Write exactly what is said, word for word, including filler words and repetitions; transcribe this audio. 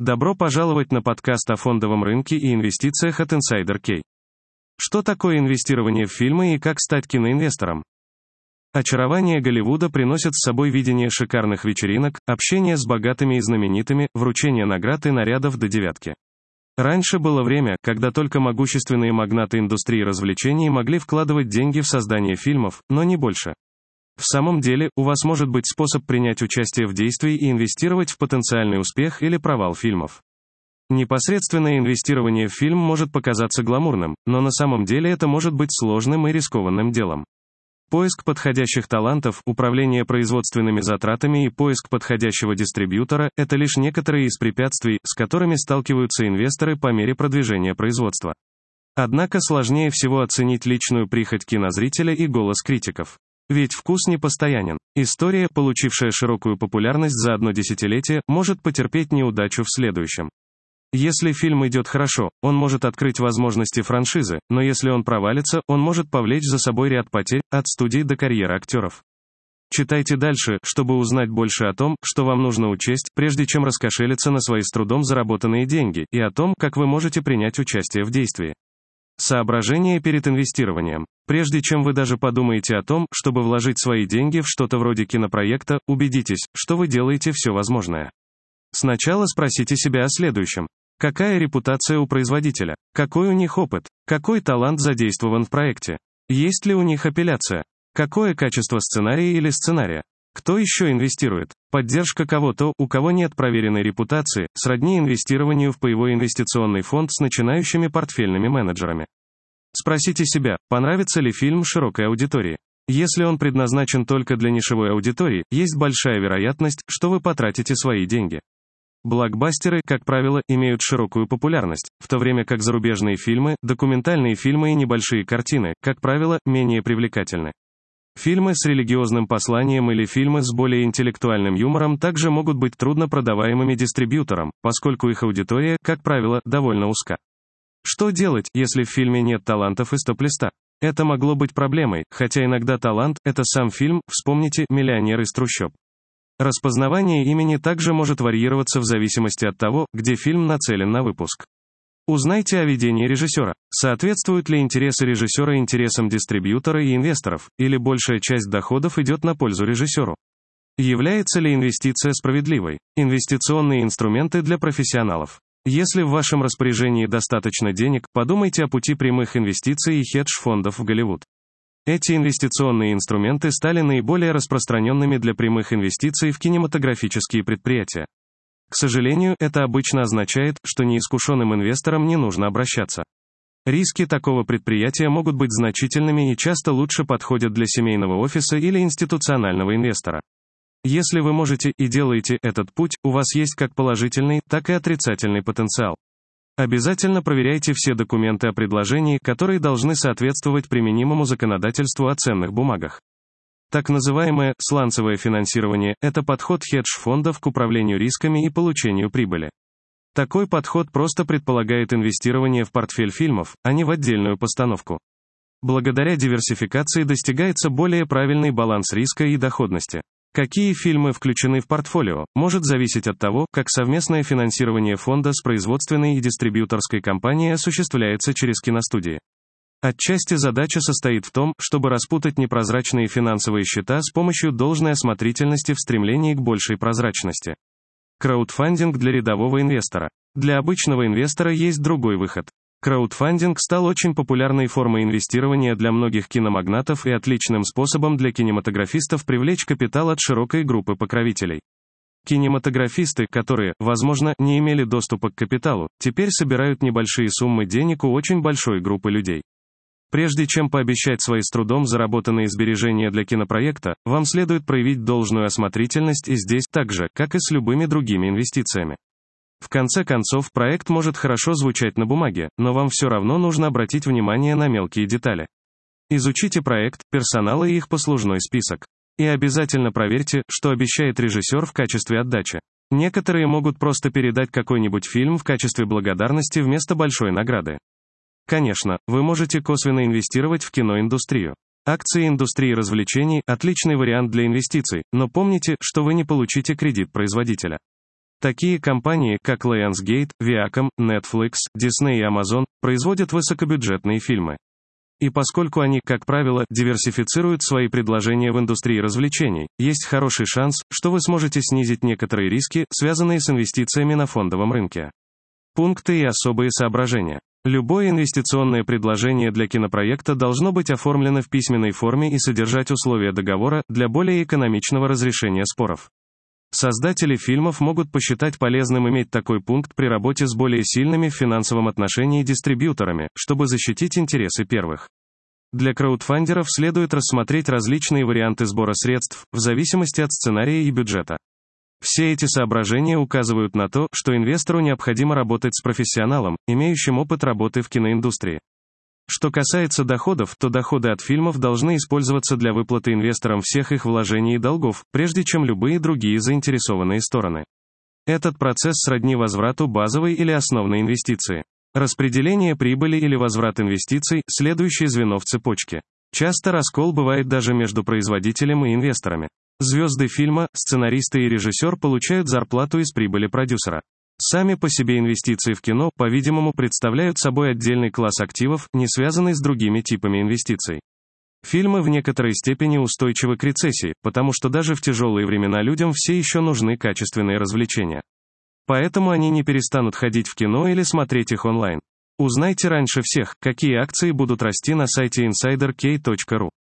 Добро пожаловать на подкаст о фондовом рынке и инвестициях от Insider Key. Что такое инвестирование в фильмы и как стать киноинвестором? Очарование Голливуда приносит с собой видение шикарных вечеринок, общение с богатыми и знаменитыми, вручение наград и нарядов до девятки. Раньше было время, когда только могущественные магнаты индустрии развлечений могли вкладывать деньги в создание фильмов, но не больше. В самом деле, у вас может быть способ принять участие в действии и инвестировать в потенциальный успех или провал фильмов. Непосредственное инвестирование в фильм может показаться гламурным, но на самом деле это может быть сложным и рискованным делом. Поиск подходящих талантов, управление производственными затратами и поиск подходящего дистрибьютора – это лишь некоторые из препятствий, с которыми сталкиваются инвесторы по мере продвижения производства. Однако сложнее всего оценить личную прихоть кинозрителя и голос критиков. Ведь вкус непостоянен. История, получившая широкую популярность за одно десятилетие, может потерпеть неудачу в следующем. Если фильм идет хорошо, он может открыть возможности франшизы, но если он провалится, он может повлечь за собой ряд потерь, от студии до карьеры актеров. Читайте дальше, чтобы узнать больше о том, что вам нужно учесть, прежде чем раскошелиться на свои с трудом заработанные деньги, и о том, как вы можете принять участие в действии. Соображения перед инвестированием. Прежде чем вы даже подумаете о том, чтобы вложить свои деньги в что-то вроде кинопроекта, убедитесь, что вы делаете все возможное. Сначала спросите себя о следующем. Какая репутация у производителя? Какой у них опыт? Какой талант задействован в проекте? Есть ли у них апелляция? Какое качество сценария или сценария? Кто еще инвестирует? Поддержка кого-то, у кого нет проверенной репутации, сродни инвестированию в паевой инвестиционный фонд с начинающими портфельными менеджерами. Спросите себя, понравится ли фильм широкой аудитории. Если он предназначен только для нишевой аудитории, есть большая вероятность, что вы потратите свои деньги. Блокбастеры, как правило, имеют широкую популярность, в то время как зарубежные фильмы, документальные фильмы и небольшие картины, как правило, менее привлекательны. Фильмы с религиозным посланием или фильмы с более интеллектуальным юмором также могут быть трудно продаваемыми дистрибьютором, поскольку их аудитория, как правило, довольно узка. Что делать, если в фильме нет талантов и стоп-листа? Это могло быть проблемой, хотя иногда талант – это сам фильм, вспомните «Миллионер из трущоб». Распознавание имени также может варьироваться в зависимости от того, где фильм нацелен на выпуск. Узнайте о видении режиссера. Соответствуют ли интересы режиссера интересам дистрибьютора и инвесторов, или большая часть доходов идет на пользу режиссеру? Является ли инвестиция справедливой? Инвестиционные инструменты для профессионалов. Если в вашем распоряжении достаточно денег, подумайте о пути прямых инвестиций и хедж-фондов в Голливуд. Эти инвестиционные инструменты стали наиболее распространенными для прямых инвестиций в кинематографические предприятия. К сожалению, это обычно означает, что неискушенным инвесторам не нужно обращаться. Риски такого предприятия могут быть значительными и часто лучше подходят для семейного офиса или институционального инвестора. Если вы можете и делаете этот путь, у вас есть как положительный, так и отрицательный потенциал. Обязательно проверяйте все документы о предложении, которые должны соответствовать применимому законодательству о ценных бумагах. Так называемое «сланцевое финансирование» — это подход хедж-фондов к управлению рисками и получению прибыли. Такой подход просто предполагает инвестирование в портфель фильмов, а не в отдельную постановку. Благодаря диверсификации достигается более правильный баланс риска и доходности. Какие фильмы включены в портфолио, может зависеть от того, как совместное финансирование фонда с производственной и дистрибьюторской компанией осуществляется через киностудии. Отчасти задача состоит в том, чтобы распутать непрозрачные финансовые счета с помощью должной осмотрительности в стремлении к большей прозрачности. Краудфандинг для рядового инвестора. Для обычного инвестора есть другой выход. Краудфандинг стал очень популярной формой инвестирования для многих киномагнатов и отличным способом для кинематографистов привлечь капитал от широкой группы покровителей. Кинематографисты, которые, возможно, не имели доступа к капиталу, теперь собирают небольшие суммы денег у очень большой группы людей. Прежде чем пообещать свои с трудом заработанные сбережения для кинопроекта, вам следует проявить должную осмотрительность и здесь так же, как и с любыми другими инвестициями. В конце концов, проект может хорошо звучать на бумаге, но вам все равно нужно обратить внимание на мелкие детали. Изучите проект, персонал и их послужной список. И обязательно проверьте, что обещает режиссер в качестве отдачи. Некоторые могут просто передать какой-нибудь фильм в качестве благодарности вместо большой награды. Конечно, вы можете косвенно инвестировать в киноиндустрию. Акции индустрии развлечений – отличный вариант для инвестиций, но помните, что вы не получите кредит производителя. Такие компании, как Lionsgate, Viacom, Netflix, Disney и Amazon, производят высокобюджетные фильмы. И поскольку они, как правило, диверсифицируют свои предложения в индустрии развлечений, есть хороший шанс, что вы сможете снизить некоторые риски, связанные с инвестициями на фондовом рынке. Пункты и особые соображения. Любое инвестиционное предложение для кинопроекта должно быть оформлено в письменной форме и содержать условия договора для более экономичного разрешения споров. Создатели фильмов могут посчитать полезным иметь такой пункт при работе с более сильными в финансовом отношении дистрибьюторами, чтобы защитить интересы первых. Для краудфандеров следует рассмотреть различные варианты сбора средств, в зависимости от сценария и бюджета. Все эти соображения указывают на то, что инвестору необходимо работать с профессионалом, имеющим опыт работы в киноиндустрии. Что касается доходов, то доходы от фильмов должны использоваться для выплаты инвесторам всех их вложений и долгов, прежде чем любые другие заинтересованные стороны. Этот процесс сродни возврату базовой или основной инвестиции. Распределение прибыли или возврат инвестиций – следующее звено в цепочке. Часто раскол бывает даже между производителем и инвесторами. Звезды фильма, сценаристы и режиссер получают зарплату из прибыли продюсера. Сами по себе инвестиции в кино, по-видимому, представляют собой отдельный класс активов, не связанный с другими типами инвестиций. Фильмы в некоторой степени устойчивы к рецессии, потому что даже в тяжелые времена людям все еще нужны качественные развлечения. Поэтому они не перестанут ходить в кино или смотреть их онлайн. Узнайте раньше всех, какие акции будут расти на сайте инсайдер кей точка ру.